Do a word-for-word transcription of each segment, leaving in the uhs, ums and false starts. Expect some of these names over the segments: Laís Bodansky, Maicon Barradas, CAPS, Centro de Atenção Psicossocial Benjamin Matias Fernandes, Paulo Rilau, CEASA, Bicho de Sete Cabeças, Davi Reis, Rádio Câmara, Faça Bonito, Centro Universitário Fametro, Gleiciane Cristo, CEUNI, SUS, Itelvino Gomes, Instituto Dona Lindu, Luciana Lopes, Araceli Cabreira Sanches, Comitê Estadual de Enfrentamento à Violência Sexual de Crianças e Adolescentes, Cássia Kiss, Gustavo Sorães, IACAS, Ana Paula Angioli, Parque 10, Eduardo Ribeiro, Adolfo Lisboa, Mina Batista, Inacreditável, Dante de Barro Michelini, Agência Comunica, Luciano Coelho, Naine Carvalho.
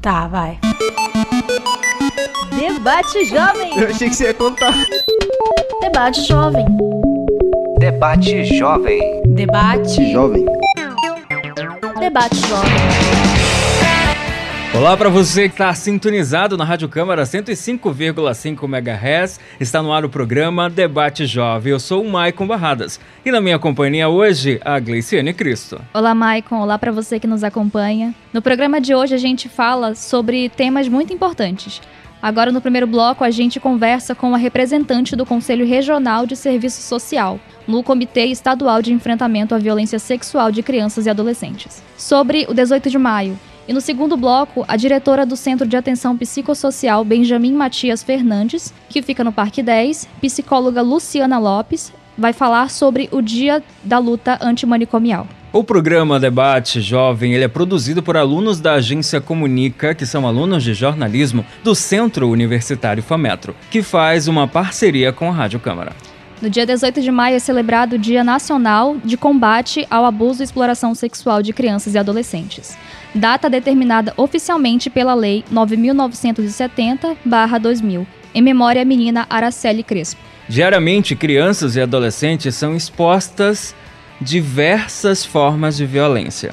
Tá, vai. Debate Jovem. Eu achei que você ia contar. Debate Jovem. Debate Jovem. Debate Jovem. Debate Jovem. Olá para você que está sintonizado na Rádio Câmara cento e cinco vírgula cinco megahertz. Está no ar o programa Debate Jovem. Eu sou o Maicon Barradas e na minha companhia hoje a Gleiciane Cristo. Olá, Maicon. Olá para você que nos acompanha. No programa de hoje a gente fala sobre temas muito importantes. Agora no primeiro bloco a gente conversa com a representante do Conselho Regional de Serviço Social, no Comitê Estadual de Enfrentamento à Violência Sexual de Crianças e Adolescentes, sobre o dezoito de maio. E no segundo bloco, a diretora do Centro de Atenção Psicossocial Benjamin Matias Fernandes, que fica no Parque dez, psicóloga Luciana Lopes, vai falar sobre o Dia da Luta Antimanicomial. O programa Debate Jovem ele é produzido por alunos da Agência Comunica, que são alunos de jornalismo do Centro Universitário Fametro, que faz uma parceria com a Rádio Câmara. No dia dezoito de maio é celebrado o Dia Nacional de Combate ao Abuso e Exploração Sexual de Crianças e Adolescentes, data determinada oficialmente pela Lei nove mil novecentos e setenta barra dois mil, em memória à menina Araceli Crespo. Diariamente, crianças e adolescentes são expostas diversas formas de violência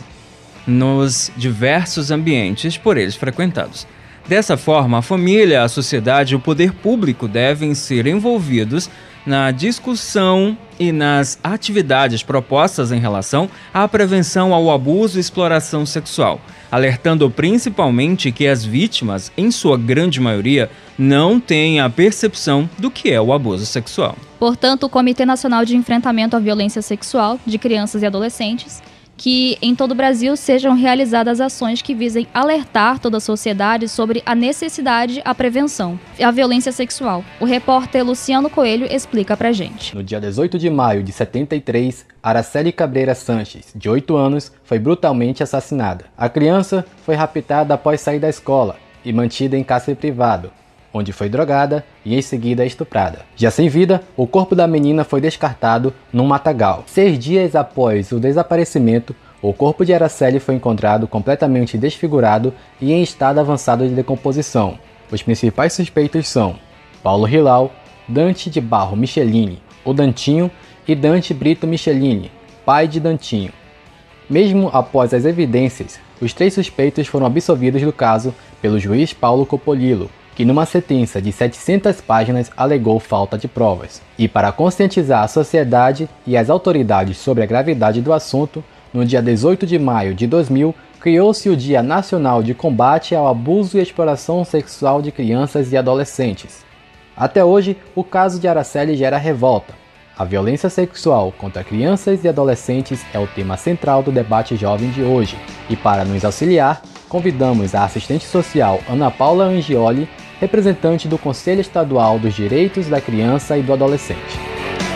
nos diversos ambientes por eles frequentados. Dessa forma, a família, a sociedade e o poder público devem ser envolvidos na discussão e nas atividades propostas em relação à prevenção ao abuso e exploração sexual, alertando principalmente que as vítimas, em sua grande maioria, não têm a percepção do que é o abuso sexual. Portanto, o Comitê Nacional de Enfrentamento à Violência Sexual de Crianças e Adolescentes, que em todo o Brasil sejam realizadas ações que visem alertar toda a sociedade sobre a necessidade à prevenção e à violência sexual. O repórter Luciano Coelho explica pra gente. No dia dezoito de maio de setenta e três, Araceli Cabreira Sanches, de oito anos, foi brutalmente assassinada. A criança foi raptada após sair da escola e mantida em cárcere privado, onde foi drogada e em seguida estuprada. Já sem vida, o corpo da menina foi descartado num matagal. Seis dias após o desaparecimento, o corpo de Araceli foi encontrado completamente desfigurado e em estado avançado de decomposição. Os principais suspeitos são Paulo Rilau, Dante de Barro Michelini, o Dantinho, e Dante Brito Michelini, pai de Dantinho. Mesmo após as evidências, os três suspeitos foram absolvidos do caso pelo juiz Paulo Copolillo, que numa sentença de setecentas páginas alegou falta de provas. E para conscientizar a sociedade e as autoridades sobre a gravidade do assunto, no dia dezoito de maio de dois mil, criou-se o Dia Nacional de Combate ao Abuso e Exploração Sexual de Crianças e Adolescentes. Até hoje, o caso de Araceli gera revolta. A violência sexual contra crianças e adolescentes é o tema central do debate jovem de hoje. E para nos auxiliar, convidamos a assistente social Ana Paula Angioli, representante do Conselho Estadual dos Direitos da Criança e do Adolescente.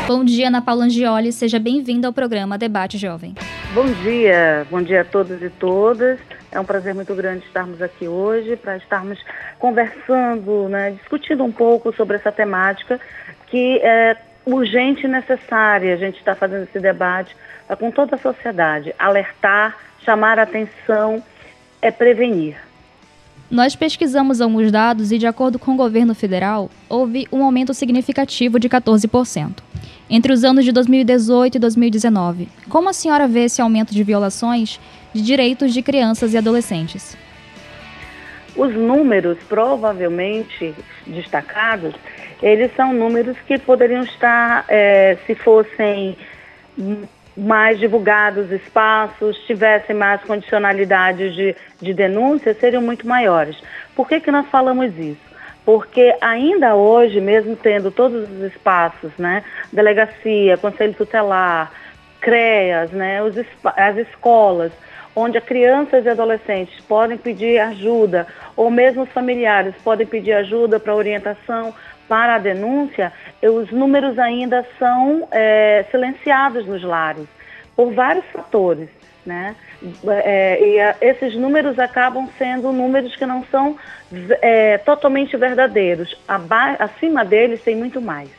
Bom dia, Ana Paula Angioli. Seja bem-vinda ao programa Debate Jovem. Bom dia. Bom dia a todos e todas. É um prazer muito grande estarmos aqui hoje para estarmos conversando, né, discutindo um pouco sobre essa temática que é urgente e necessária. A gente está fazendo esse debate com toda a sociedade. Alertar, chamar a atenção, é prevenir. Nós pesquisamos alguns dados e, de acordo com o governo federal, houve um aumento significativo de quatorze por cento entre os anos de dois mil e dezoito e dois mil e dezenove. Como a senhora vê esse aumento de violações de direitos de crianças e adolescentes? Os números provavelmente destacados, eles são números que poderiam estar, é, se fossem mais divulgados espaços, tivessem mais condicionalidades de, de denúncia, seriam muito maiores. Por que que nós falamos isso? Porque ainda hoje, mesmo tendo todos os espaços, né, delegacia, conselho tutelar, CREAS, né, os, as escolas, onde crianças e adolescentes podem pedir ajuda, ou mesmo os familiares podem pedir ajuda para orientação, para a denúncia, os números ainda são é, silenciados nos lares, por vários fatores, né? É, e a, esses números acabam sendo números que não são é, totalmente verdadeiros. Aba- acima deles tem muito mais.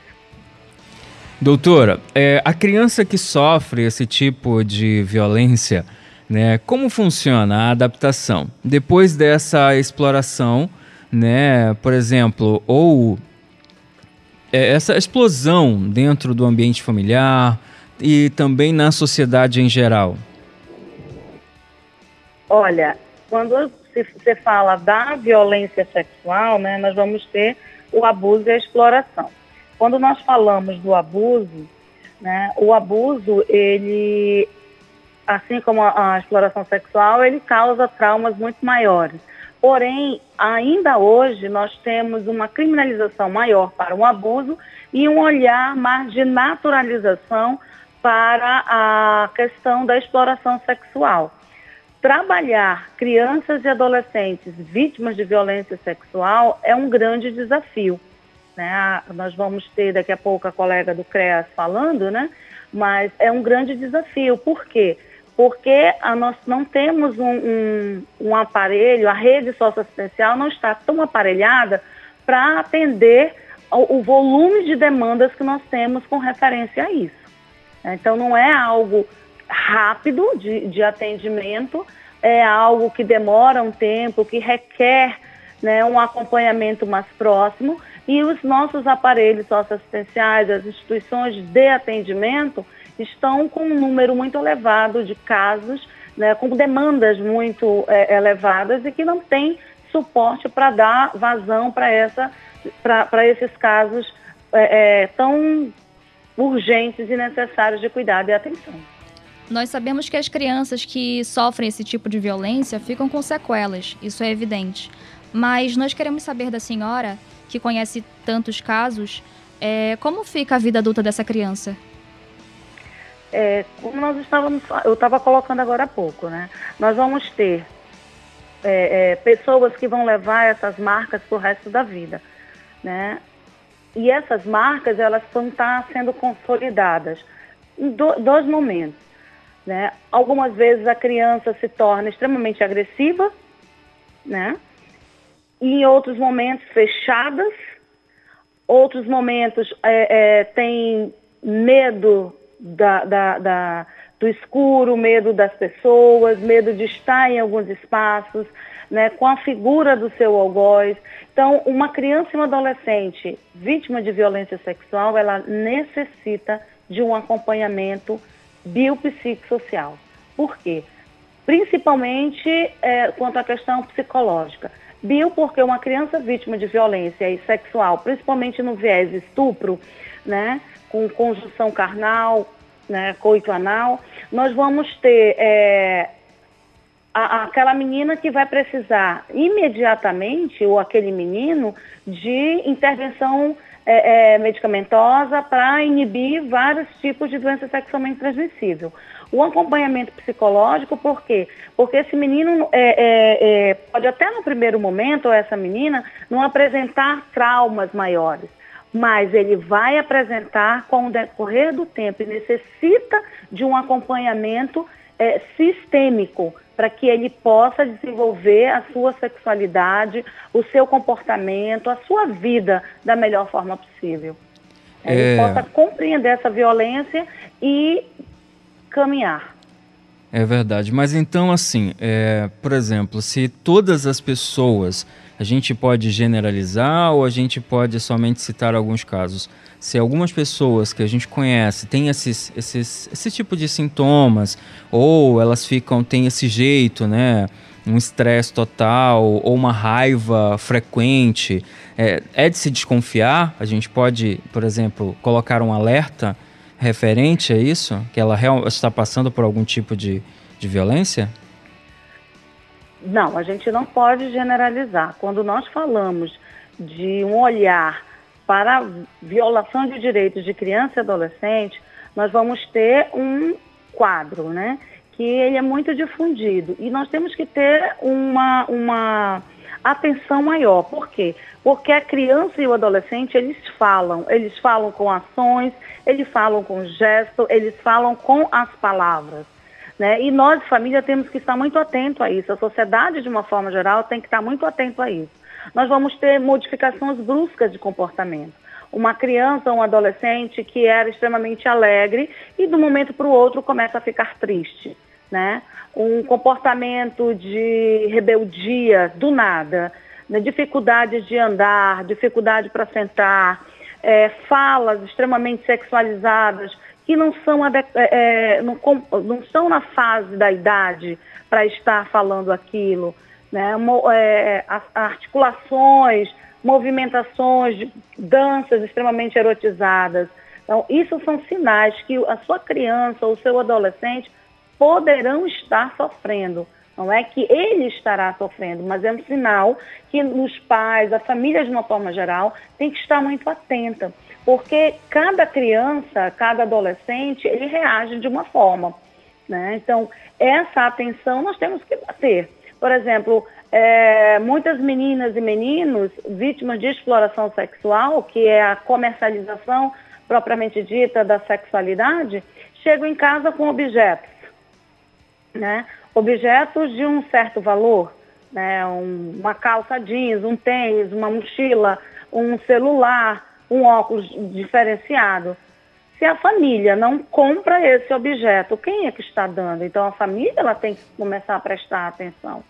Doutora, é, a criança que sofre esse tipo de violência, né? Como funciona a adaptação? Depois dessa exploração, né, por exemplo, ou essa explosão dentro do ambiente familiar e também na sociedade em geral? Olha, quando você fala da violência sexual, né, nós vamos ter o abuso e a exploração. Quando nós falamos do abuso, né, o abuso, ele, assim como a, a exploração sexual, ele causa traumas muito maiores. Porém, ainda hoje, nós temos uma criminalização maior para o abuso e um olhar mais de naturalização para a questão da exploração sexual. Trabalhar crianças e adolescentes vítimas de violência sexual é um grande desafio, né? Nós vamos ter daqui a pouco a colega do CREAS falando, né? Mas é um grande desafio. Por quê? Porque a nós não temos um, um, um aparelho, a rede socioassistencial não está tão aparelhada para atender o, o volume de demandas que nós temos com referência a isso. Então não é algo rápido de, de atendimento, é algo que demora um tempo, que requer, né, um acompanhamento mais próximo, e os nossos aparelhos socioassistenciais, as instituições de atendimento, estão com um número muito elevado de casos, né, com demandas muito é, elevadas e que não tem suporte para dar vazão para essa, para esses casos é, é, tão urgentes e necessários de cuidado e atenção. Nós sabemos que as crianças que sofrem esse tipo de violência ficam com sequelas, isso é evidente. Mas nós queremos saber da senhora, que conhece tantos casos, é, como fica a vida adulta dessa criança? É, como nós estávamos, eu estava colocando agora há pouco, né? Nós vamos ter é, é, pessoas que vão levar essas marcas para o resto da vida, né? E essas marcas, elas vão estar sendo consolidadas em do, dois momentos. Né? Algumas vezes a criança se torna extremamente agressiva, né? E em outros momentos fechadas, outros momentos é, é, tem medo da, da, da, do escuro, medo das pessoas, medo de estar em alguns espaços, né? Com a figura do seu algoz. Então, uma criança e uma adolescente vítima de violência sexual, ela necessita de um acompanhamento biopsicossocial. Por quê? Principalmente é, quanto à questão psicológica. Bio, porque uma criança vítima de violência e sexual, principalmente no viés estupro, né, com conjunção carnal, né, coito anal, nós vamos ter é, a, aquela menina que vai precisar imediatamente, ou aquele menino, de intervenção É, é, medicamentosa para inibir vários tipos de doença sexualmente transmissível. O acompanhamento psicológico, por quê? Porque esse menino é, é, é, pode até no primeiro momento, ou essa menina, não apresentar traumas maiores, mas ele vai apresentar com o decorrer do tempo e necessita de um acompanhamento é, sistêmico, para que ele possa desenvolver a sua sexualidade, o seu comportamento, a sua vida da melhor forma possível. É... Ele possa compreender essa violência e caminhar. É verdade. Mas então, assim, é, por exemplo, se todas as pessoas, a gente pode generalizar ou a gente pode somente citar alguns casos? Se algumas pessoas que a gente conhece têm esses, esses, esse tipo de sintomas, ou elas ficam, têm esse jeito, né? Um estresse total ou uma raiva frequente, é, é de se desconfiar? A gente pode, por exemplo, colocar um alerta referente a isso? Que ela realmente está passando por algum tipo de, de violência? Não, a gente não pode generalizar. Quando nós falamos de um olhar para violação de direitos de criança e adolescente, nós vamos ter um quadro, né, que ele é muito difundido. E nós temos que ter uma, uma atenção maior. Por quê? Porque a criança e o adolescente, eles falam. Eles falam com ações, eles falam com gestos, eles falam com as palavras. Né? E nós, família, temos que estar muito atento a isso. A sociedade, de uma forma geral, tem que estar muito atento a isso. Nós vamos ter modificações bruscas de comportamento. Uma criança ou um adolescente que era extremamente alegre e de um momento para o outro começa a ficar triste. né? Um comportamento de rebeldia do nada, né? Dificuldade de andar, dificuldade para sentar, é, falas extremamente sexualizadas que não são, é, não, não são na fase da idade para estar falando aquilo, né? Mo, é, articulações, movimentações, danças extremamente erotizadas. Então, isso são sinais que a sua criança ou o seu adolescente poderão estar sofrendo. Não é que ele estará sofrendo, mas é um sinal que os pais, a família de uma forma geral, tem que estar muito atenta, porque cada criança, cada adolescente, ele reage de uma forma, né? Então, essa atenção nós temos que ter. Por exemplo, é, muitas meninas e meninos vítimas de exploração sexual, que é a comercialização propriamente dita da sexualidade, chegam em casa com objetos, né? Objetos de um certo valor, né? Um, uma calça jeans, um tênis, uma mochila, um celular, um óculos diferenciado. Se a família não compra esse objeto, quem é que está dando? Então a família ela tem que começar a prestar atenção,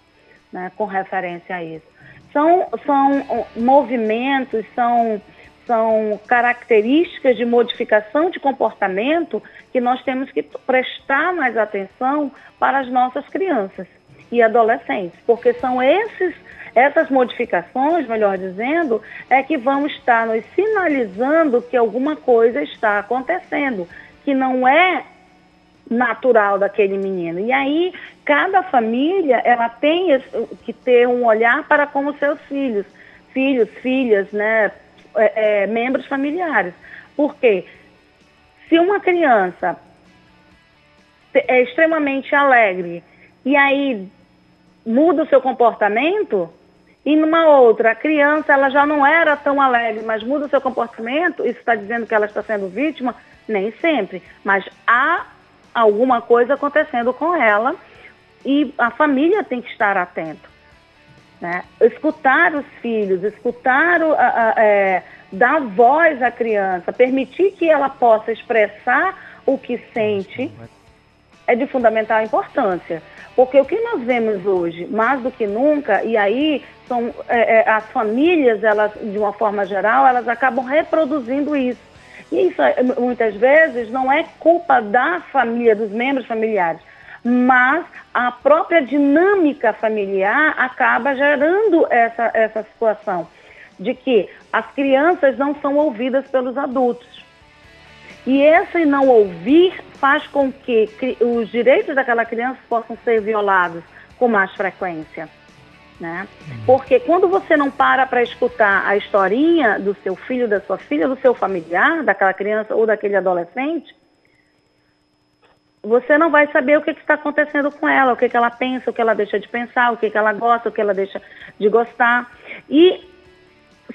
né? Com referência a isso. São, são movimentos, são... são características de modificação de comportamento que nós temos que prestar mais atenção para as nossas crianças e adolescentes, porque são esses, essas modificações, melhor dizendo, é que vão estar nos sinalizando que alguma coisa está acontecendo, que não é natural daquele menino. E aí, cada família ela tem que ter um olhar para como seus filhos, filhos, filhas, né? É, é, membros familiares, porque se uma criança é extremamente alegre e aí muda o seu comportamento, e numa outra a criança ela já não era tão alegre, mas muda o seu comportamento, isso está dizendo que ela está sendo vítima? Nem sempre, mas há alguma coisa acontecendo com ela e a família tem que estar atenta, né? Escutar os filhos, escutar o, a, a, é, dar voz à criança, permitir que ela possa expressar o que sente é de fundamental importância, porque o que nós vemos hoje, mais do que nunca, e aí são, é, as famílias, elas, de uma forma geral, elas acabam reproduzindo isso, e isso muitas vezes não é culpa da família, dos membros familiares, mas a própria dinâmica familiar acaba gerando essa, essa situação de que as crianças não são ouvidas pelos adultos. E esse não ouvir faz com que os direitos daquela criança possam ser violados com mais frequência, né? Porque quando você não para para escutar a historinha do seu filho, da sua filha, do seu familiar, daquela criança ou daquele adolescente, você não vai saber o que está acontecendo com ela, o que, que ela pensa, o que ela deixa de pensar, o que, que ela gosta, o que ela deixa de gostar. E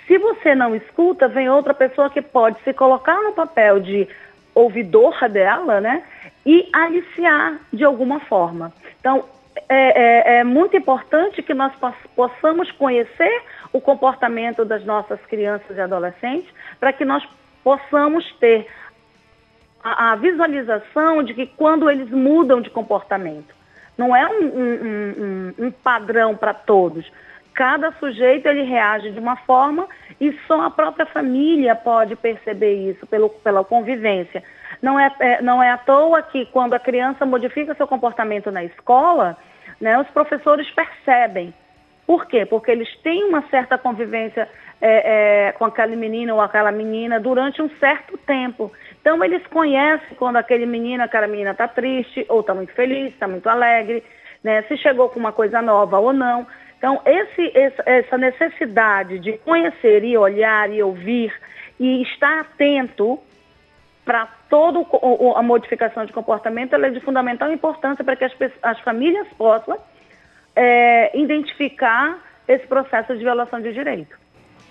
se você não escuta, vem outra pessoa que pode se colocar no papel de ouvidor dela, né? E aliciar de alguma forma. Então, é, é, é muito importante que nós possamos conhecer o comportamento das nossas crianças e adolescentes para que nós possamos ter a visualização de que quando eles mudam de comportamento, não é um, um, um, um padrão para todos. Cada sujeito ele reage de uma forma e só a própria família pode perceber isso pelo, pela convivência. Não é, é, não é à toa que quando a criança modifica seu comportamento na escola, né, os professores percebem. Por quê? Porque eles têm uma certa convivência é, é, com aquele menino ou aquela menina durante um certo tempo. Então, eles conhecem quando aquele menino, aquela menina está triste, ou está muito feliz, está muito alegre, né? Se chegou com uma coisa nova ou não. Então, esse, essa necessidade de conhecer e olhar e ouvir e estar atento para toda a modificação de comportamento, ela é de fundamental importância para que as, as famílias possam é, identificar esse processo de violação de direito.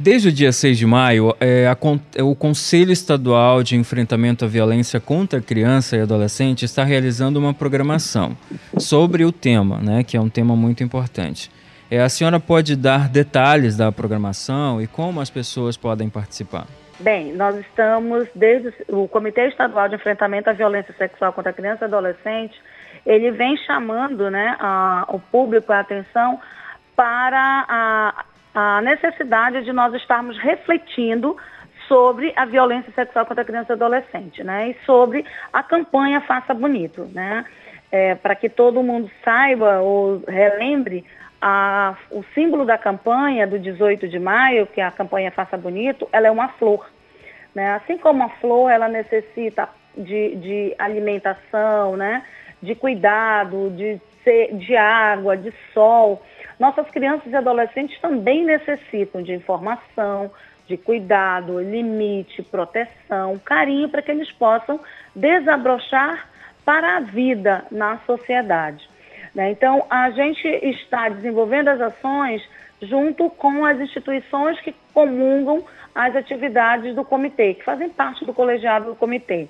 Desde o dia seis de maio, é, a, o Conselho Estadual de Enfrentamento à Violência contra a Criança e Adolescente está realizando uma programação sobre o tema, né, que é um tema muito importante. É, a senhora pode dar detalhes da programação e como as pessoas podem participar? Bem, nós estamos, desde o Comitê Estadual de Enfrentamento à Violência Sexual contra a Criança e Adolescente, ele vem chamando, né, a, o público, a atenção para a, a necessidade de nós estarmos refletindo sobre a violência sexual contra a criança e adolescente, né, e sobre a campanha Faça Bonito, né, é, para que todo mundo saiba ou relembre a, o símbolo da campanha do dezoito de maio, que é a campanha Faça Bonito, ela é uma flor, né, assim como a flor, ela necessita de, de alimentação, né, de cuidado, de, de água, de sol. Nossas crianças e adolescentes também necessitam de informação, de cuidado, limite, proteção, carinho, para que eles possam desabrochar para a vida na sociedade, né? Então, a gente está desenvolvendo as ações junto com as instituições que comungam as atividades do comitê, que fazem parte do colegiado do comitê,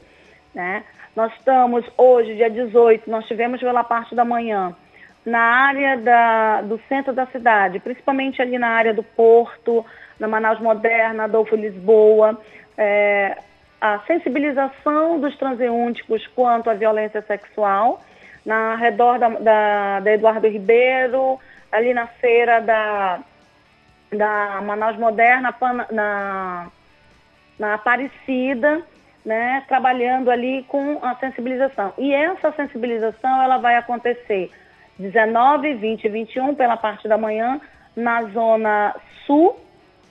né? Nós estamos, hoje, dia dezoito, nós tivemos pela parte da manhã, na área da, do centro da cidade, principalmente ali na área do Porto, na Manaus Moderna, Adolfo Lisboa, é, a sensibilização dos transeúnticos quanto à violência sexual, na redor da, da, da Eduardo Ribeiro, ali na feira da, da Manaus Moderna, na, na Aparecida, né, trabalhando ali com a sensibilização. E essa sensibilização ela vai acontecer dezenove, vinte e vinte e um, pela parte da manhã, na zona sul,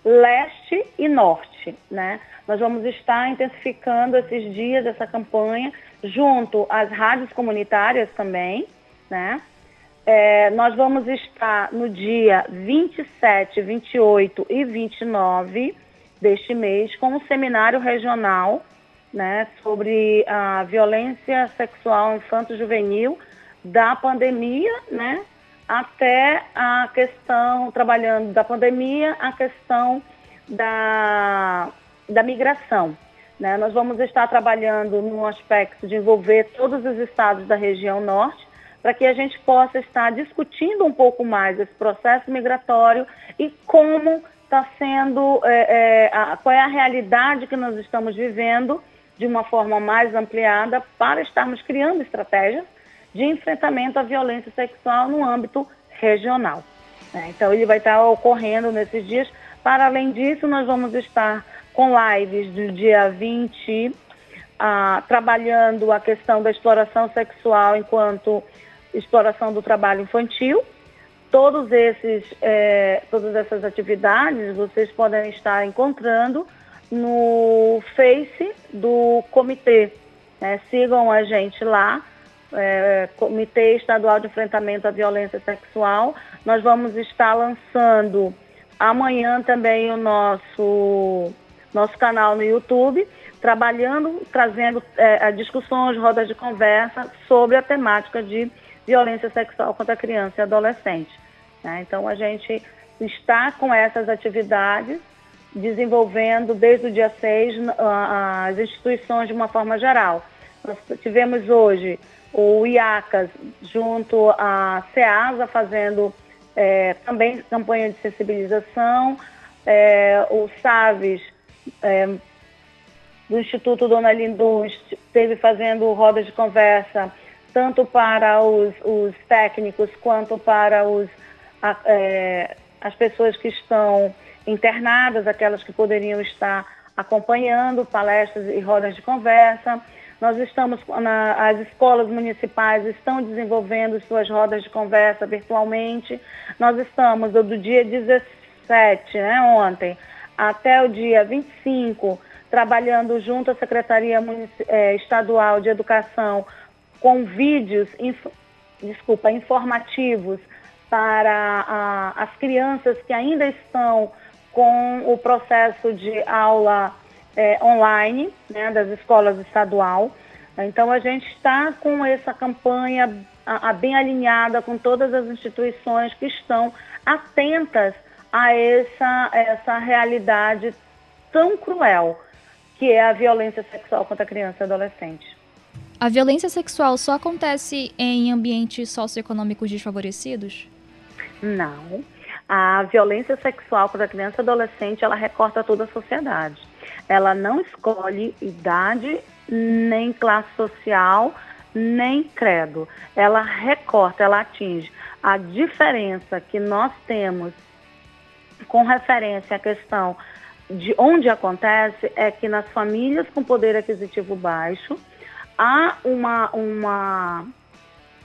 leste e norte, né? Nós vamos estar intensificando esses dias, essa campanha, junto às rádios comunitárias também, né? É, nós vamos estar no dia vinte e sete, vinte e oito e vinte e nove deste mês, com um seminário regional, né, sobre a violência sexual infanto-juvenil, da pandemia, né, até a questão, trabalhando da pandemia, a questão da, da migração, né? Nós vamos estar trabalhando no aspecto de envolver todos os estados da região norte, para que a gente possa estar discutindo um pouco mais esse processo migratório e como está sendo, é, é, a, qual é a realidade que nós estamos vivendo de uma forma mais ampliada, para estarmos criando estratégias de enfrentamento à violência sexual no âmbito regional. Então, ele vai estar ocorrendo nesses dias. Para além disso, nós vamos estar com lives do dia vinte, ah, trabalhando a questão da exploração sexual enquanto exploração do trabalho infantil. Todos esses, eh, todas essas atividades vocês podem estar encontrando no Face do Comitê, né? Sigam a gente lá. É, Comitê Estadual de Enfrentamento à Violência Sexual. Nós vamos estar lançando amanhã também o nosso, nosso canal no YouTube, trabalhando, trazendo é, discussões, rodas de conversa sobre a temática de violência sexual contra a criança e adolescente, né? Então, a gente está com essas atividades desenvolvendo desde o dia seis as instituições de uma forma geral. Nós tivemos hoje o IACAS junto à CEASA fazendo é, também campanha de sensibilização, é, o SAVES é, do Instituto Dona Lindu esteve fazendo rodas de conversa tanto para os, os técnicos quanto para os, a, é, as pessoas que estão internadas, aquelas que poderiam estar acompanhando palestras e rodas de conversa. Nós estamos, na, as escolas municipais estão desenvolvendo suas rodas de conversa virtualmente. Nós estamos do dia dezessete, né, ontem, até o dia vinte e cinco, trabalhando junto à Secretaria Estadual de Educação com vídeos, inf, desculpa, informativos para a, as crianças que ainda estão com o processo de aula É, online, né, das escolas estadual. Então, a gente está com essa campanha a, a bem alinhada com todas as instituições que estão atentas a essa, essa realidade tão cruel que é a violência sexual contra a criança e adolescente. A violência sexual só acontece em ambientes socioeconômicos desfavorecidos? Não. A violência sexual contra a criança e adolescente, ela recorta toda a sociedade. Ela não escolhe idade, nem classe social, nem credo. Ela recorta, ela atinge. A diferença que nós temos com referência à questão de onde acontece é que nas famílias com poder aquisitivo baixo há uma, uma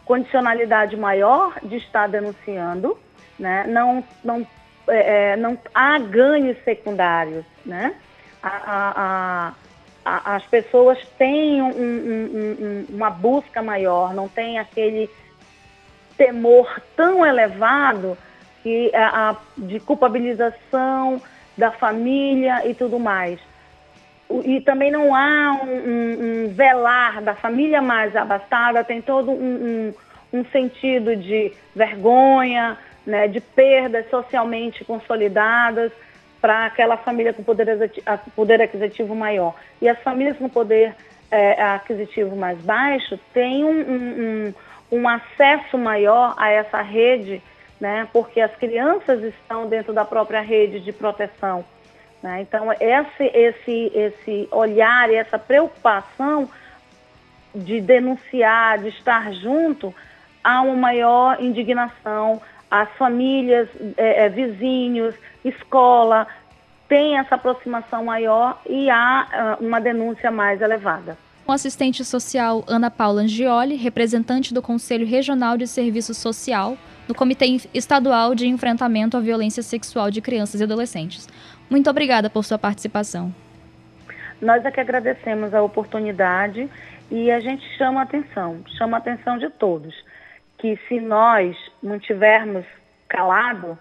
condicionalidade maior de estar denunciando, né? Não, não, é, não há ganhos secundários, né? A, a, a, as pessoas têm um, um, um, uma busca maior, não tem aquele temor tão elevado que, a, a, de culpabilização da família e tudo mais. E também não há um, um, um velar da família mais abastada, tem todo um, um, um sentido de vergonha, né, de perdas socialmente consolidadas, para aquela família com poder aquisitivo maior. E as famílias com poder é, aquisitivo mais baixo têm um, um, um acesso maior a essa rede, né, porque as crianças estão dentro da própria rede de proteção, né? Então, esse, esse, esse olhar e essa preocupação de denunciar, de estar junto, há uma maior indignação. As famílias, é, é, vizinhos, escola, tem essa aproximação maior e há uh, uma denúncia mais elevada. Com assistente social Ana Paula Angioli, representante do Conselho Regional de Serviço Social, do Comitê Estadual de Enfrentamento à Violência Sexual de Crianças e Adolescentes. Muito obrigada por sua participação. Nós é que agradecemos a oportunidade e a gente chama a atenção, chama a atenção de todos. Que se nós não tivermos calado,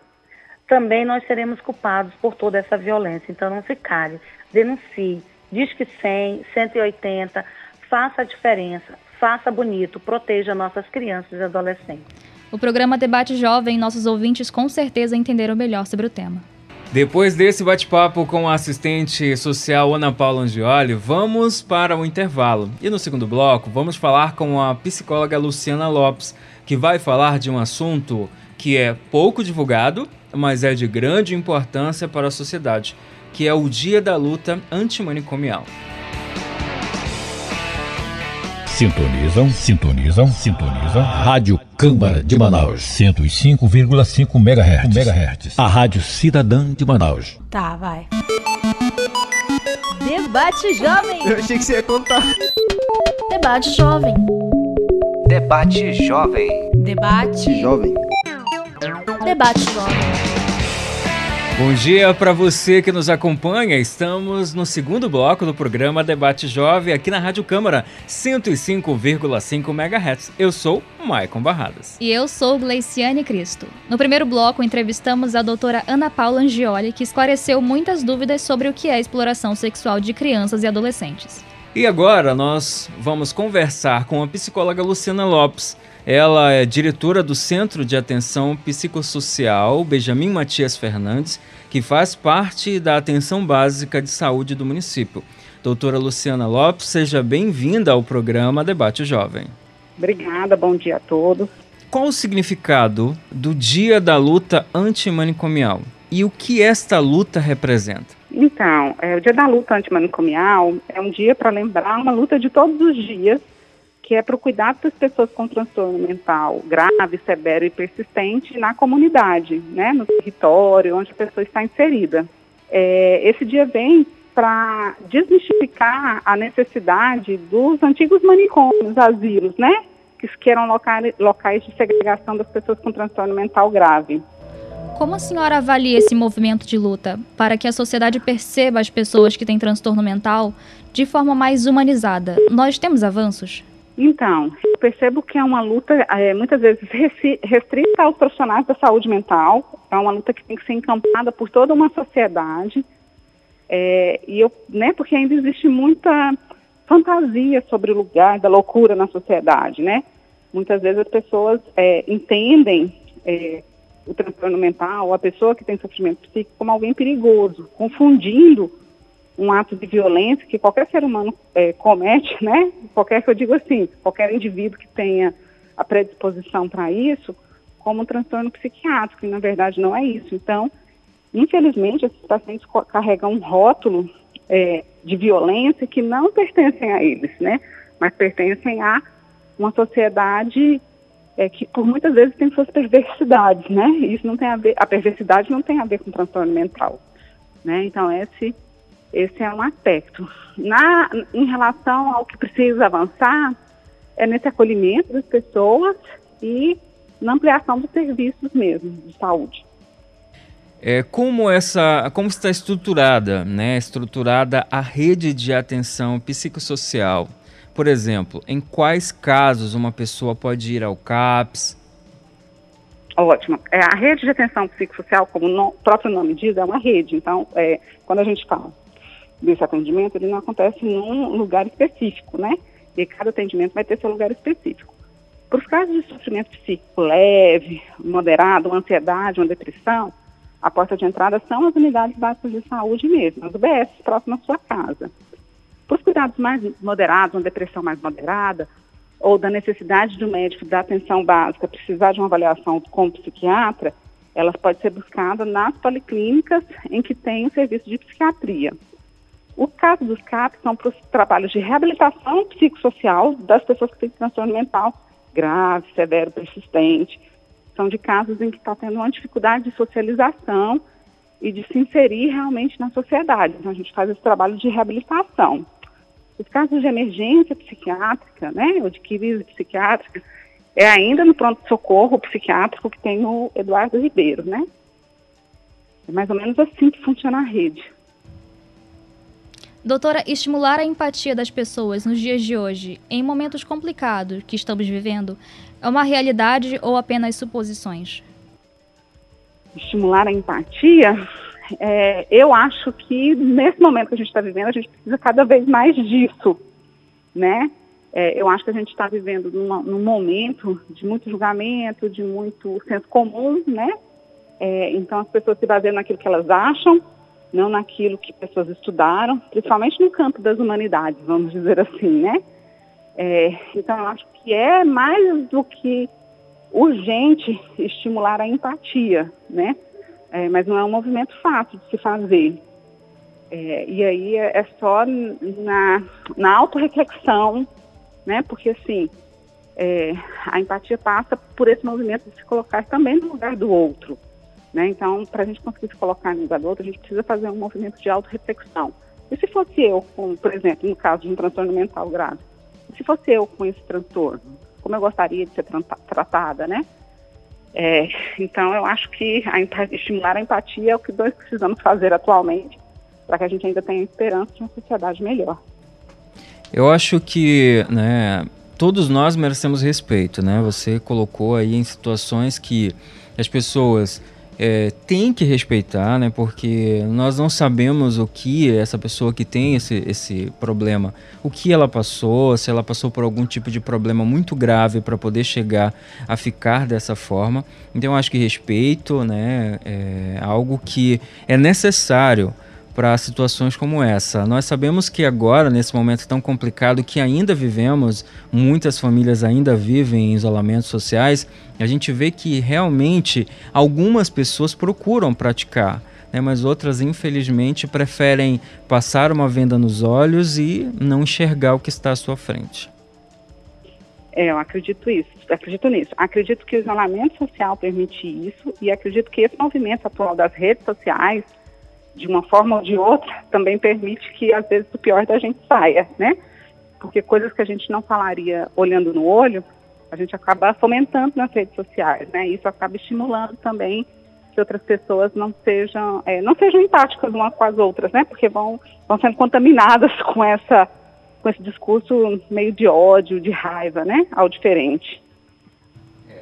também nós seremos culpados por toda essa violência. Então não se cale, denuncie, Disque cem, cento e oitenta, faça a diferença, faça bonito, proteja nossas crianças e adolescentes. O programa Debate Jovem, nossos ouvintes com certeza entenderam melhor sobre o tema. Depois desse bate-papo com a assistente social Ana Paula Angioli, vamos para o intervalo. E no segundo bloco, vamos falar com a psicóloga Luciana Lopes, que vai falar de um assunto que é pouco divulgado, mas é de grande importância para a sociedade, que é o Dia da Luta Antimanicomial. Sintonizam, sintonizam, sintonizam. Rádio Câmara de Manaus, cento e cinco vírgula cinco megahertz. A Rádio Cidadã de Manaus. Tá, vai. Debate Jovem. Eu achei que você ia contar. Debate Jovem. Debate Jovem. Debate Jovem. Debate Jovem. Bom dia para você que nos acompanha. Estamos no segundo bloco do programa Debate Jovem aqui na Rádio Câmara, cento e cinco vírgula cinco megahertz. Eu sou Maicon Barradas. E eu sou Gleiciane Cristo. No primeiro bloco, entrevistamos a doutora Ana Paula Angioli, que esclareceu muitas dúvidas sobre o que é exploração sexual de crianças e adolescentes. E agora nós vamos conversar com a psicóloga Luciana Lopes. Ela é diretora do Centro de Atenção Psicossocial Benjamin Matias Fernandes, que faz parte da Atenção Básica de Saúde do município. Doutora Luciana Lopes, seja bem-vinda ao programa Debate Jovem. Obrigada, bom dia a todos. Qual o significado do Dia da Luta Antimanicomial e o que esta luta representa? Então, é, o Dia da Luta Antimanicomial é um dia para lembrar uma luta de todos os dias, que é para o cuidado das pessoas com transtorno mental grave, severo e persistente na comunidade, né, no território onde a pessoa está inserida. É, esse dia vem para desmistificar a necessidade dos antigos manicômios, asilos, né, que eram locais, locais de segregação das pessoas com transtorno mental grave. Como a senhora avalia esse movimento de luta para que a sociedade perceba as pessoas que têm transtorno mental de forma mais humanizada? Nós temos avanços? Então, eu percebo que é uma luta é, muitas vezes restrita aos profissionais da saúde mental. É uma luta que tem que ser encampada por toda uma sociedade. É, e eu, né, porque ainda existe muita fantasia sobre o lugar da loucura na sociedade, né? Muitas vezes as pessoas é, entendem... É, o transtorno mental, a pessoa que tem sofrimento psíquico como alguém perigoso, confundindo um ato de violência que qualquer ser humano é, comete, né? Qualquer que eu digo assim, qualquer indivíduo que tenha a predisposição para isso, como um transtorno psiquiátrico, e na verdade não é isso. Então, infelizmente, esses pacientes carregam um rótulo é, de violência que não pertencem a eles, né? Mas pertencem a uma sociedade é, que por muitas vezes tem suas perversidades, né? Isso não tem a ver, a perversidade não tem a ver com transtorno mental, né? Então esse esse é um aspecto. Na em relação ao que precisa avançar é nesse acolhimento das pessoas e na ampliação dos serviços mesmo de saúde. É, como essa, como está estruturada, né? Estruturada a rede de atenção psicossocial. Por exemplo, em quais casos uma pessoa pode ir ao CAPS? Ótimo. É, a rede de atenção psicossocial, como o no, próprio nome diz, é uma rede. Então, é, quando a gente fala desse atendimento, ele não acontece num lugar específico, né? E cada atendimento vai ter seu lugar específico. Para os casos de sofrimento psíquico leve, moderado, uma ansiedade, uma depressão, a porta de entrada são as unidades básicas de saúde mesmo, as U B S próximas à sua casa. Para os cuidados mais moderados, uma depressão mais moderada, ou da necessidade do médico da atenção básica precisar de uma avaliação com o psiquiatra, ela pode ser buscada nas policlínicas em que tem o serviço de psiquiatria. O caso dos CAPs são para os trabalhos de reabilitação psicossocial das pessoas que têm transtorno mental grave, severo, persistente. São de casos em que está tendo uma dificuldade de socialização e de se inserir realmente na sociedade. Então, a gente faz esse trabalho de reabilitação. Os casos de emergência psiquiátrica, né, ou de crise psiquiátrica, é ainda no pronto-socorro psiquiátrico que tem o Eduardo Ribeiro, né? É mais ou menos assim que funciona a rede. Doutora, estimular a empatia das pessoas nos dias de hoje, em momentos complicados que estamos vivendo, é uma realidade ou apenas suposições? Estimular a empatia? É, eu acho que nesse momento que a gente está vivendo, a gente precisa cada vez mais disso, né? É, eu acho que a gente está vivendo numa, num momento de muito julgamento, de muito senso comum, né? É, então as pessoas se baseiam naquilo que elas acham, não naquilo que pessoas estudaram, principalmente no campo das humanidades, vamos dizer assim, né? É, então, eu acho que é mais do que urgente estimular a empatia, né? É, mas não é um movimento fácil de se fazer. É, e aí é, é só na, na autorreflexão, né? Porque, assim, é, a empatia passa por esse movimento de se colocar também no lugar do outro. Né? Então, para a gente conseguir se colocar no lugar do outro, a gente precisa fazer um movimento de autorreflexão. E se fosse eu, como, por exemplo, no caso de um transtorno mental grave, se fosse eu com esse transtorno, como eu gostaria de ser tra- tratada, né? É, então, eu acho que a empatia, estimular a empatia é o que nós precisamos fazer atualmente para que a gente ainda tenha esperança de uma sociedade melhor. Eu acho que, né, todos nós merecemos respeito, né? Você colocou aí em situações que as pessoas... É, tem que respeitar, né? Porque nós não sabemos o que essa pessoa que tem esse, esse problema, o que ela passou, se ela passou por algum tipo de problema muito grave para poder chegar a ficar dessa forma. Então, eu acho que respeito, né, é algo que é necessário para situações como essa. Nós sabemos que agora, nesse momento tão complicado que ainda vivemos, muitas famílias ainda vivem em isolamentos sociais, a gente vê que realmente algumas pessoas procuram praticar, né, mas outras, infelizmente, preferem passar uma venda nos olhos e não enxergar o que está à sua frente. É, eu acredito isso, acredito nisso. Acredito que o isolamento social permite isso e acredito que esse movimento atual das redes sociais, de uma forma ou de outra, também permite que, às vezes, o pior da gente saia, né? Porque coisas que a gente não falaria olhando no olho, a gente acaba fomentando nas redes sociais, né? Isso acaba estimulando também que outras pessoas não sejam, é, não sejam empáticas umas com as outras, né? Porque vão, vão sendo contaminadas com, essa, com esse discurso meio de ódio, de raiva, né? Ao diferente.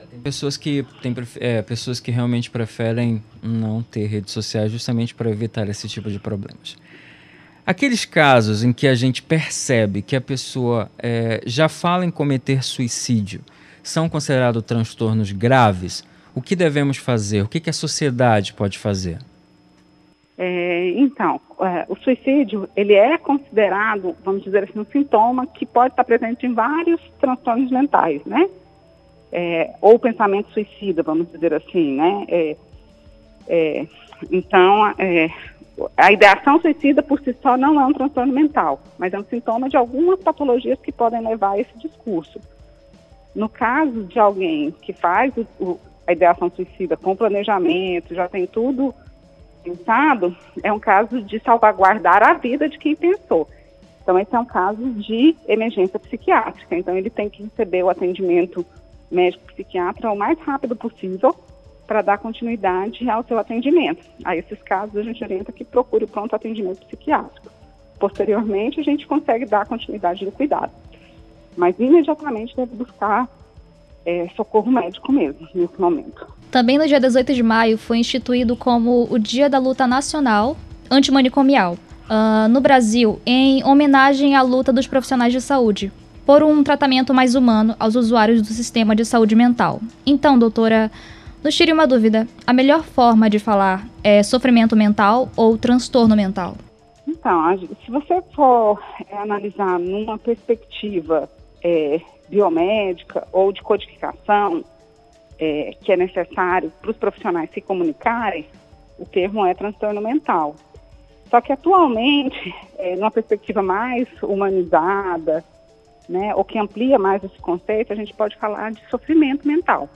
Tem pessoas que, tem, é, pessoas que realmente preferem não ter redes sociais justamente para evitar esse tipo de problemas. Aqueles casos em que a gente percebe que a pessoa é, já fala em cometer suicídio são considerados transtornos graves? O que devemos fazer? O que, que a sociedade pode fazer? É, então, é, o suicídio ele é considerado, vamos dizer assim, um sintoma que pode estar presente em vários transtornos mentais, né? É, ou pensamento suicida, vamos dizer assim, né? É, é, então, é, a ideação suicida por si só não é um transtorno mental, mas é um sintoma de algumas patologias que podem levar a esse discurso. No caso de alguém que faz o, o, a ideação suicida com planejamento, já tem tudo pensado, é um caso de salvaguardar a vida de quem pensou. Então, esse é um caso de emergência psiquiátrica. Então, ele tem que receber o atendimento médico-psiquiatra o mais rápido possível para dar continuidade ao seu atendimento. A esses casos, a gente orienta que procure o pronto atendimento psiquiátrico. Posteriormente, a gente consegue dar continuidade do cuidado. Mas, imediatamente, deve buscar é, socorro médico mesmo, nesse momento. Também no dia dezoito de maio, foi instituído como o Dia da Luta Nacional Antimanicomial. Uh, no Brasil, em homenagem à luta dos profissionais de saúde por um tratamento mais humano aos usuários do sistema de saúde mental. Então, doutora, nos tire uma dúvida, a melhor forma de falar é sofrimento mental ou transtorno mental? Então, se você for é, analisar numa perspectiva é, biomédica ou de codificação é, que é necessário para os profissionais se comunicarem, o termo é transtorno mental. Só que atualmente, é, numa perspectiva mais humanizada, né, ou que amplia mais esse conceito, a gente pode falar de sofrimento mental,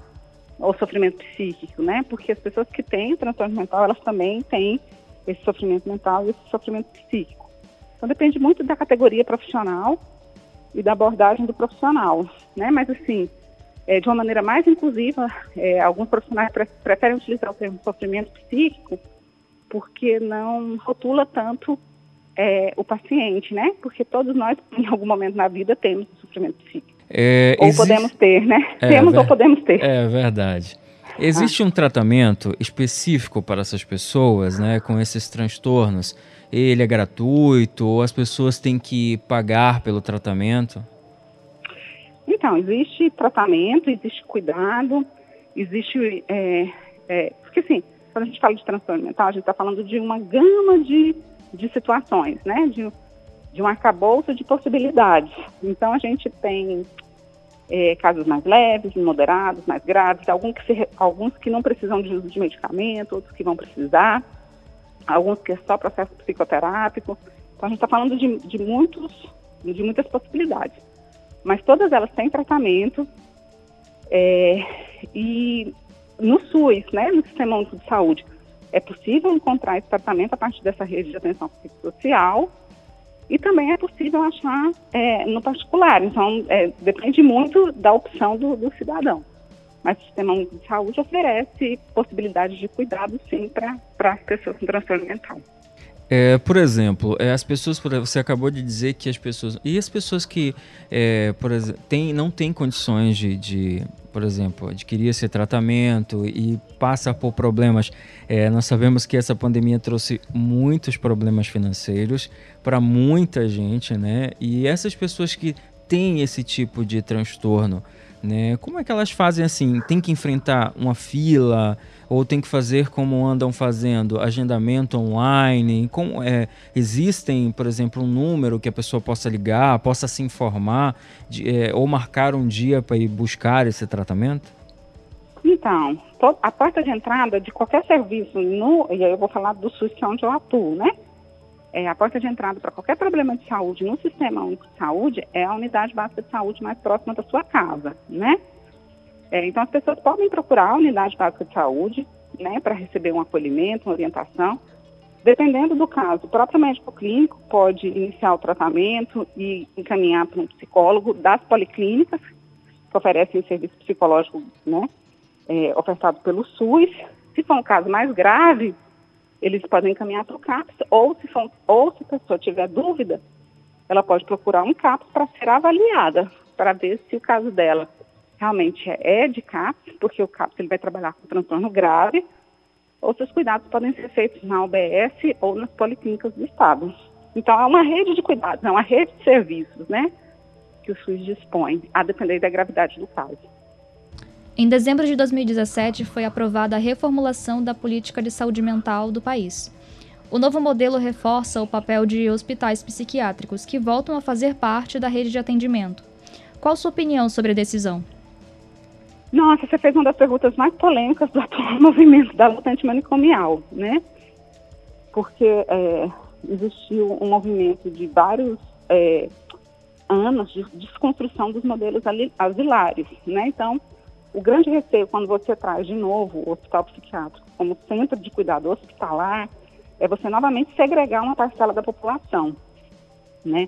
ou sofrimento psíquico, né? Porque as pessoas que têm transtorno mental, elas também têm esse sofrimento mental e esse sofrimento psíquico. Então depende muito da categoria profissional e da abordagem do profissional, né? Mas assim, é, de uma maneira mais inclusiva, é, alguns profissionais pre- preferem utilizar o termo sofrimento psíquico, porque não rotula tanto é, o paciente, né? Porque todos nós, em algum momento na vida, temos sofrimento psíquico. É, ou existe... podemos ter, né? É, temos ver... ou podemos ter. É verdade. Existe ah. um tratamento específico para essas pessoas, né? Com esses transtornos? Ele é gratuito ou as pessoas têm que pagar pelo tratamento? Então, existe tratamento, existe cuidado, existe... É, é, porque, assim... Quando a gente fala de transtorno mental, a gente está falando de uma gama de, de situações, né? De, de um arcabouço de possibilidades. Então, a gente tem é, casos mais leves, moderados, mais graves, alguns que, se, alguns que não precisam de uso de medicamento, outros que vão precisar, alguns que é só processo psicoterápico. Então, a gente está falando de, de, muitos, de muitas possibilidades. Mas todas elas têm tratamento é, e... No SUS, né, no Sistema Único de Saúde, é possível encontrar esse tratamento a partir dessa rede de atenção psicossocial e também é possível achar é, no particular. Então, é, depende muito da opção do, do cidadão. Mas o Sistema Único de Saúde oferece possibilidades de cuidado, sim, para as pessoas com transtorno mental. É, por exemplo, é, as pessoas, você acabou de dizer que as pessoas... E as pessoas que é, por exemplo, tem, não têm condições de, de, por exemplo, adquirir esse tratamento e passa por problemas. É, nós sabemos que essa pandemia trouxe muitos problemas financeiros para muita gente, né? E essas pessoas que têm esse tipo de transtorno, né? Como é que elas fazem assim? Tem que enfrentar uma fila ou tem que fazer como andam fazendo, agendamento online? Como, é, existem, por exemplo, um número que a pessoa possa ligar, possa se informar de, é, ou marcar um dia para ir buscar esse tratamento? Então, a porta de entrada de qualquer serviço, no, e aí eu vou falar do SUS, que é onde eu atuo, né? É, a porta de entrada para qualquer problema de saúde no Sistema Único de Saúde é a unidade básica de saúde mais próxima da sua casa, né? É, então, as pessoas podem procurar a unidade básica de saúde, né, para receber um acolhimento, uma orientação. Dependendo do caso, o próprio médico clínico pode iniciar o tratamento e encaminhar para um psicólogo das policlínicas, que oferecem o serviço psicológico, né, é, ofertado pelo SUS. Se for um caso mais grave, eles podem encaminhar para o CAPS, ou se, for, ou se a pessoa tiver dúvida, ela pode procurar um CAPS para ser avaliada, para ver se o caso dela realmente é de CAPS, porque o CAPS ele vai trabalhar com transtorno grave, ou se os cuidados podem ser feitos na U B S ou nas policlínicas do Estado. Então, é uma rede de cuidados, é uma rede de serviços, né, que o SUS dispõe, a depender da gravidade do caso. Em dezembro de dois mil e dezessete, foi aprovada a reformulação da política de saúde mental do país. O novo modelo reforça o papel de hospitais psiquiátricos, que voltam a fazer parte da rede de atendimento. Qual sua opinião sobre a decisão? Nossa, você fez uma das perguntas mais polêmicas do atual movimento da luta antimanicomial, né? Porque é, existiu um movimento de vários é, anos de desconstrução dos modelos asilários, né? Então, o grande receio quando você traz de novo o hospital psiquiátrico como centro de cuidado hospitalar é você novamente segregar uma parcela da população, né?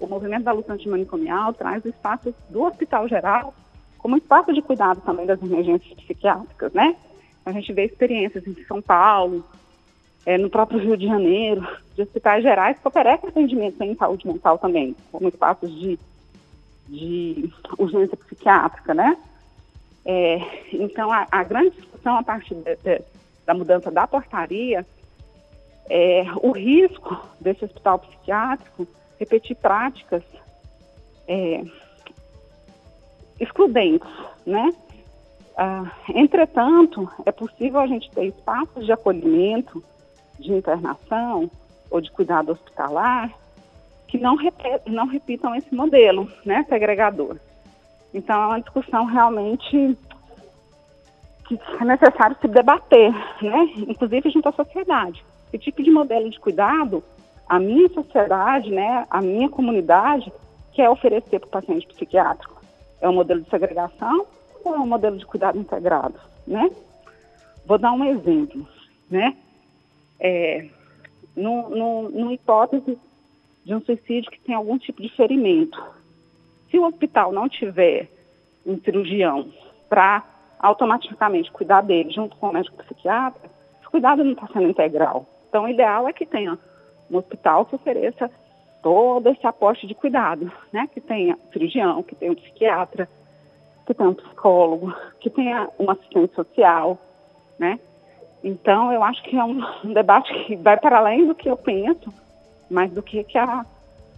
O movimento da luta antimanicomial traz o espaço do hospital geral como espaço de cuidado também das emergências psiquiátricas, né? A gente vê experiências em São Paulo, é, no próprio Rio de Janeiro, de hospitais gerais que oferecem atendimento em saúde mental também, como espaços de, de urgência psiquiátrica, né? É, então, a, a grande discussão a partir de, de, da mudança da portaria é o risco desse hospital psiquiátrico repetir práticas é, excludentes, né? Ah, entretanto, é possível a gente ter espaços de acolhimento, de internação ou de cuidado hospitalar que não, repet, não repitam esse modelo, né, segregador. Então, é uma discussão realmente que é necessário se debater, né, inclusive junto à sociedade. Que tipo de modelo de cuidado a minha sociedade, né, a minha comunidade quer oferecer para o paciente psiquiátrico? É um modelo de segregação ou é um modelo de cuidado integrado, né? Vou dar um exemplo, né? É, no, no, numa hipótese de um suicídio que tem algum tipo de ferimento. Se o hospital não tiver um cirurgião para automaticamente cuidar dele junto com o médico psiquiatra, esse cuidado não está sendo integral. Então, o ideal é que tenha um hospital que ofereça todo esse aporte de cuidado, né? Que tenha cirurgião, que tenha um psiquiatra, que tenha um psicólogo, que tenha um assistente social, né? Então, eu acho que é um, um debate que vai para além do que eu penso, mas do que, que a,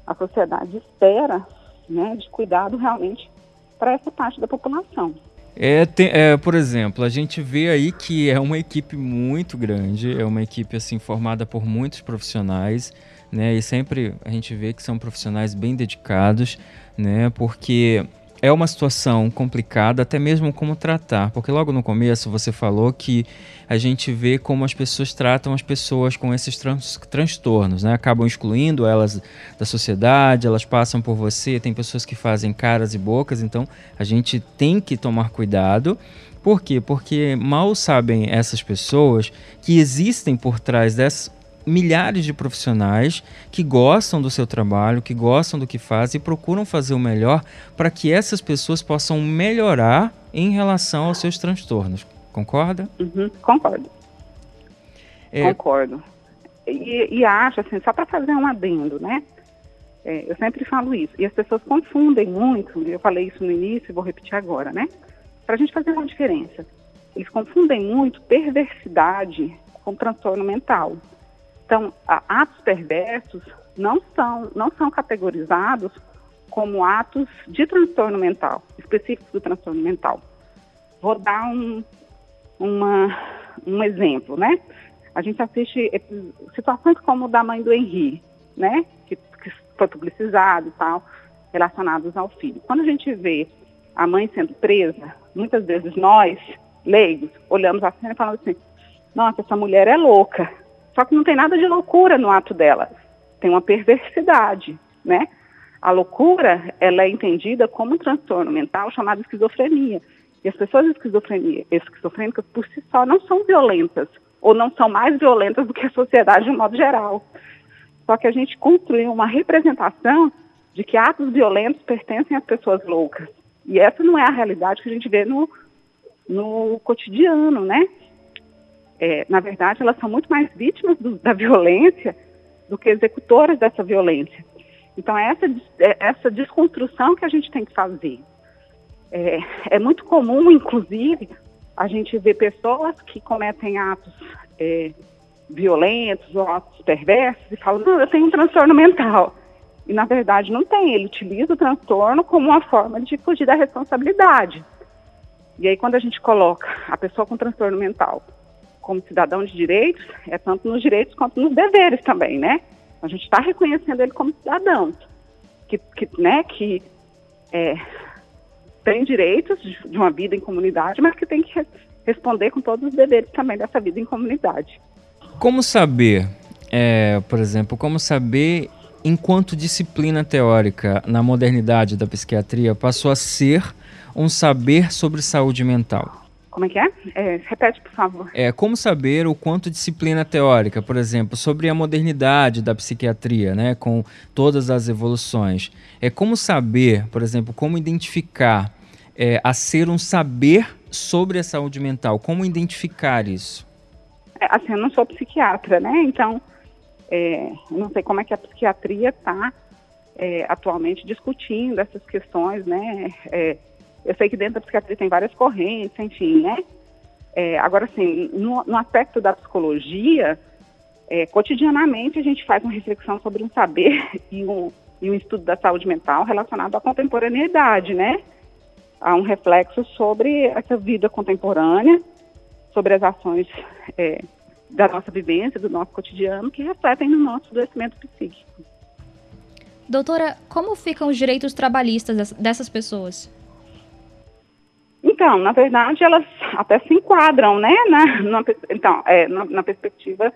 a sociedade espera, né, de cuidado realmente para essa parte da população. É, tem, é, por exemplo, a gente vê aí que é uma equipe muito grande, é uma equipe assim, formada por muitos profissionais, né, e sempre a gente vê que são profissionais bem dedicados, né, porque é uma situação complicada, até mesmo como tratar, porque logo no começo você falou que a gente vê como as pessoas tratam as pessoas com esses trans, transtornos, né? Acabam excluindo elas da sociedade, elas passam por você, tem pessoas que fazem caras e bocas, então a gente tem que tomar cuidado. Por quê? Porque mal sabem essas pessoas que existem por trás dessas milhares de profissionais que gostam do seu trabalho, que gostam do que fazem e procuram fazer o melhor para que essas pessoas possam melhorar em relação aos seus transtornos. Concorda? Uhum, concordo. É... Concordo. E, e acho, assim, só para fazer um adendo, né? É, eu sempre falo isso. E as pessoas confundem muito, eu falei isso no início e vou repetir agora, né? Para a gente fazer uma diferença. Eles confundem muito perversidade com transtorno mental. Então, atos perversos não são, não são categorizados como atos de transtorno mental, específicos do transtorno mental. Vou dar um, uma, um exemplo, né? A gente assiste situações como o da mãe do Henry, né? Que, que foi publicizado e tal, relacionados ao filho. Quando a gente vê a mãe sendo presa, muitas vezes nós, leigos, olhamos a cena e falamos assim, nossa, essa mulher é louca. Só que não tem nada de loucura no ato dela, tem uma perversidade, né? A loucura, ela é entendida como um transtorno mental chamado esquizofrenia. E as pessoas esquizofrênicas por si só não são violentas, ou não são mais violentas do que a sociedade de um modo geral. Só que a gente construiu uma representação de que atos violentos pertencem às pessoas loucas. E essa não é a realidade que a gente vê no, no cotidiano, né? É, na verdade, elas são muito mais vítimas do, da violência do que executoras dessa violência. Então, é essa, é essa desconstrução que a gente tem que fazer. É, é muito comum, inclusive, a gente ver pessoas que cometem atos é, violentos ou atos perversos e falam, não, eu tenho um transtorno mental. E, na verdade, não tem. Ele utiliza o transtorno como uma forma de fugir da responsabilidade. E aí, quando a gente coloca a pessoa com transtorno mental como cidadão de direitos, é tanto nos direitos quanto nos deveres também, né? A gente está reconhecendo ele como cidadão, que, que, né, que é, tem direitos de uma vida em comunidade, mas que tem que responder com todos os deveres também dessa vida em comunidade. Como saber, é, por exemplo, como saber enquanto disciplina teórica na modernidade da psiquiatria, passou a ser um saber sobre saúde mental. Como é que é? é? Repete, por favor. É, como saber o quanto disciplina teórica, por exemplo, sobre a modernidade da psiquiatria, né, com todas as evoluções. É como saber, por exemplo, como identificar, é, a ser um saber sobre a saúde mental. Como identificar isso? É, assim, eu não sou psiquiatra, né? Então, é, não sei como é que a psiquiatria está é, atualmente discutindo essas questões, né? É, Eu sei que dentro da psiquiatria tem várias correntes, enfim, né? É, agora, assim, no, no aspecto da psicologia, é, cotidianamente a gente faz uma reflexão sobre um saber e um, e um estudo da saúde mental relacionado à contemporaneidade, né? Há um reflexo sobre essa vida contemporânea, sobre as ações é, da nossa vivência, do nosso cotidiano, que refletem no nosso adoecimento psíquico. Doutora, como ficam os direitos trabalhistas dessas pessoas? Então, na verdade, elas até se enquadram, né, na, na, então, é, na, na perspectiva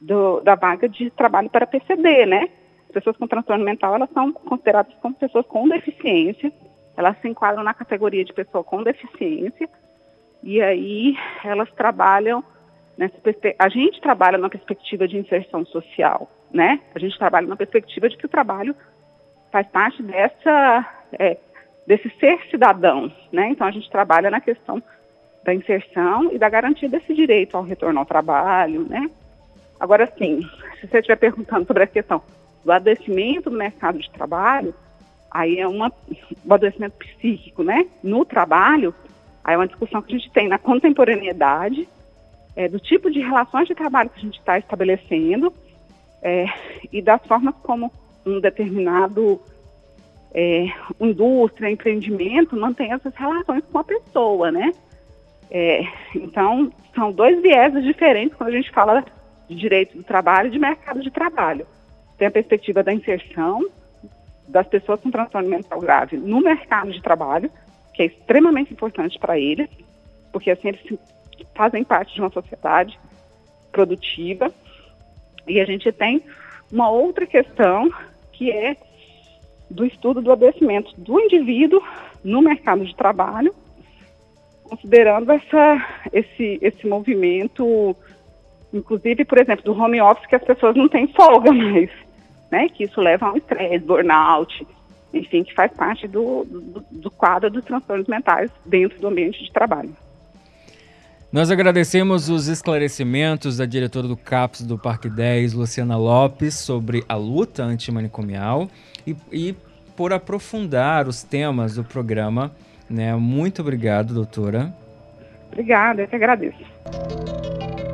do, da vaga de trabalho para P C D, né? Pessoas com transtorno mental, elas são consideradas como pessoas com deficiência, elas se enquadram na categoria de pessoa com deficiência, e aí elas trabalham, nessa a gente trabalha na perspectiva de inserção social, né? A gente trabalha na perspectiva de que o trabalho faz parte dessa... É, desse ser cidadão, né? Então a gente trabalha na questão da inserção e da garantia desse direito ao retorno ao trabalho, né? Agora sim, se você estiver perguntando sobre a questão do adoecimento no mercado de trabalho, aí é uma, o adoecimento psíquico, né? No trabalho, aí é uma discussão que a gente tem na contemporaneidade, é, do tipo de relações de trabalho que a gente está estabelecendo é, e das formas como um determinado... É, indústria, empreendimento, mantém essas relações com a pessoa, né? É, então, são dois vieses diferentes quando a gente fala de direito do trabalho e de mercado de trabalho. Tem a perspectiva da inserção das pessoas com transtorno mental grave no mercado de trabalho, que é extremamente importante para eles, porque assim eles fazem parte de uma sociedade produtiva. E a gente tem uma outra questão que é do estudo do adoecimento do indivíduo no mercado de trabalho, considerando essa, esse, esse movimento, inclusive, por exemplo, do home office, que as pessoas não têm folga mais, né? Que isso leva a um estresse, burnout, enfim, que faz parte do, do, do quadro dos transtornos mentais dentro do ambiente de trabalho. Nós agradecemos os esclarecimentos da diretora do CAPS do Parque dez, Luciana Lopes, sobre a luta antimanicomial e, e por aprofundar os temas do programa, né? Muito obrigado, doutora. Obrigada, eu que agradeço.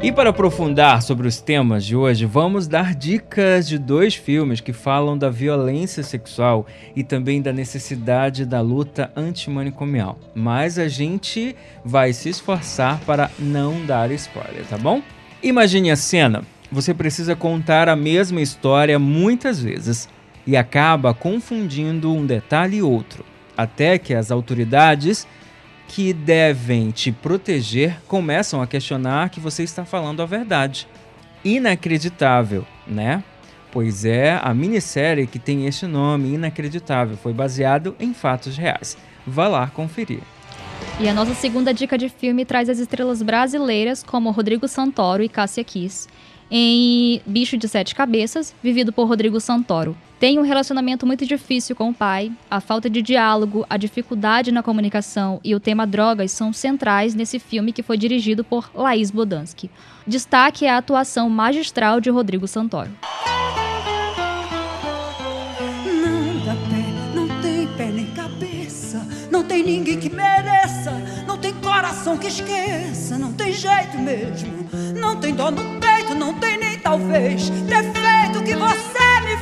E para aprofundar sobre os temas de hoje, vamos dar dicas de dois filmes que falam da violência sexual e também da necessidade da luta antimanicomial. Mas a gente vai se esforçar para não dar spoiler, tá bom? Imagine a cena. Você precisa contar a mesma história muitas vezes e acaba confundindo um detalhe e outro, até que as autoridades que devem te proteger começam a questionar que você está falando a verdade. Inacreditável, né? Pois é, a minissérie que tem este nome, Inacreditável, foi baseado em fatos reais. Vá lá conferir. E a nossa segunda dica de filme traz as estrelas brasileiras como Rodrigo Santoro e Cássia Kiss em Bicho de Sete Cabeças, vivido por Rodrigo Santoro. Tem um relacionamento muito difícil com o pai, a falta de diálogo, a dificuldade na comunicação e o tema drogas são centrais nesse filme que foi dirigido por Laís Bodansky. Destaque é a atuação magistral de Rodrigo Santoro. Não dá pé, não tem pé nem cabeça, não tem ninguém que mereça, não tem coração que esqueça, não tem jeito mesmo, não tem dó no peito, não tem nem talvez, defeito que você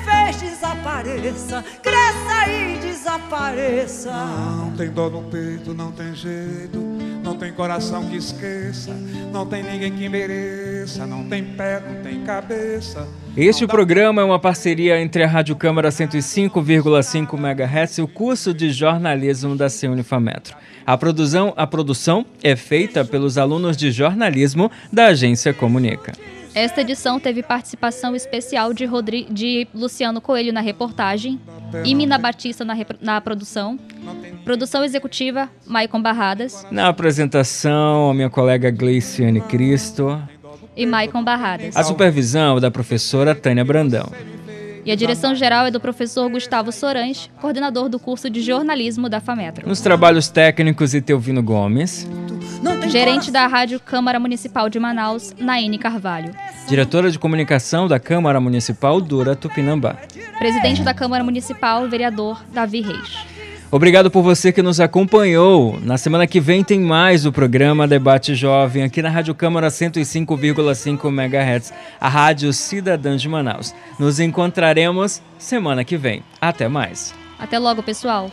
fez desapareça, cresça e desapareça. Não tem dor no peito, não tem jeito, não tem coração que esqueça, não tem ninguém que mereça, não tem pé, não tem cabeça. Este programa é uma parceria entre a Rádio Câmara cento e cinco vírgula cinco megahertz e o curso de jornalismo da C E U N I Fametro. A produção, a produção é feita pelos alunos de jornalismo da Agência Comunica. Esta edição teve participação especial de, Rodri... de Luciano Coelho na reportagem e Mina Batista na, rep... na produção. Produção executiva, Maicon Barradas. Na apresentação, a minha colega Gleiciane Cristo. E Maicon Barradas. A supervisão é da professora Tânia Brandão. E a direção-geral é do professor Gustavo Sorães, coordenador do curso de jornalismo da Fametro. Nos trabalhos técnicos, Itelvino Gomes. Gerente da Rádio Câmara Municipal de Manaus, Naine Carvalho. Diretora de Comunicação da Câmara Municipal, Dura Tupinambá. Presidente da Câmara Municipal, vereador Davi Reis. Obrigado por você que nos acompanhou. Na semana que vem tem mais o programa Debate Jovem, aqui na Rádio Câmara cento e cinco vírgula cinco megahertz, a Rádio Cidadã de Manaus. Nos encontraremos semana que vem. Até mais. Até logo, pessoal.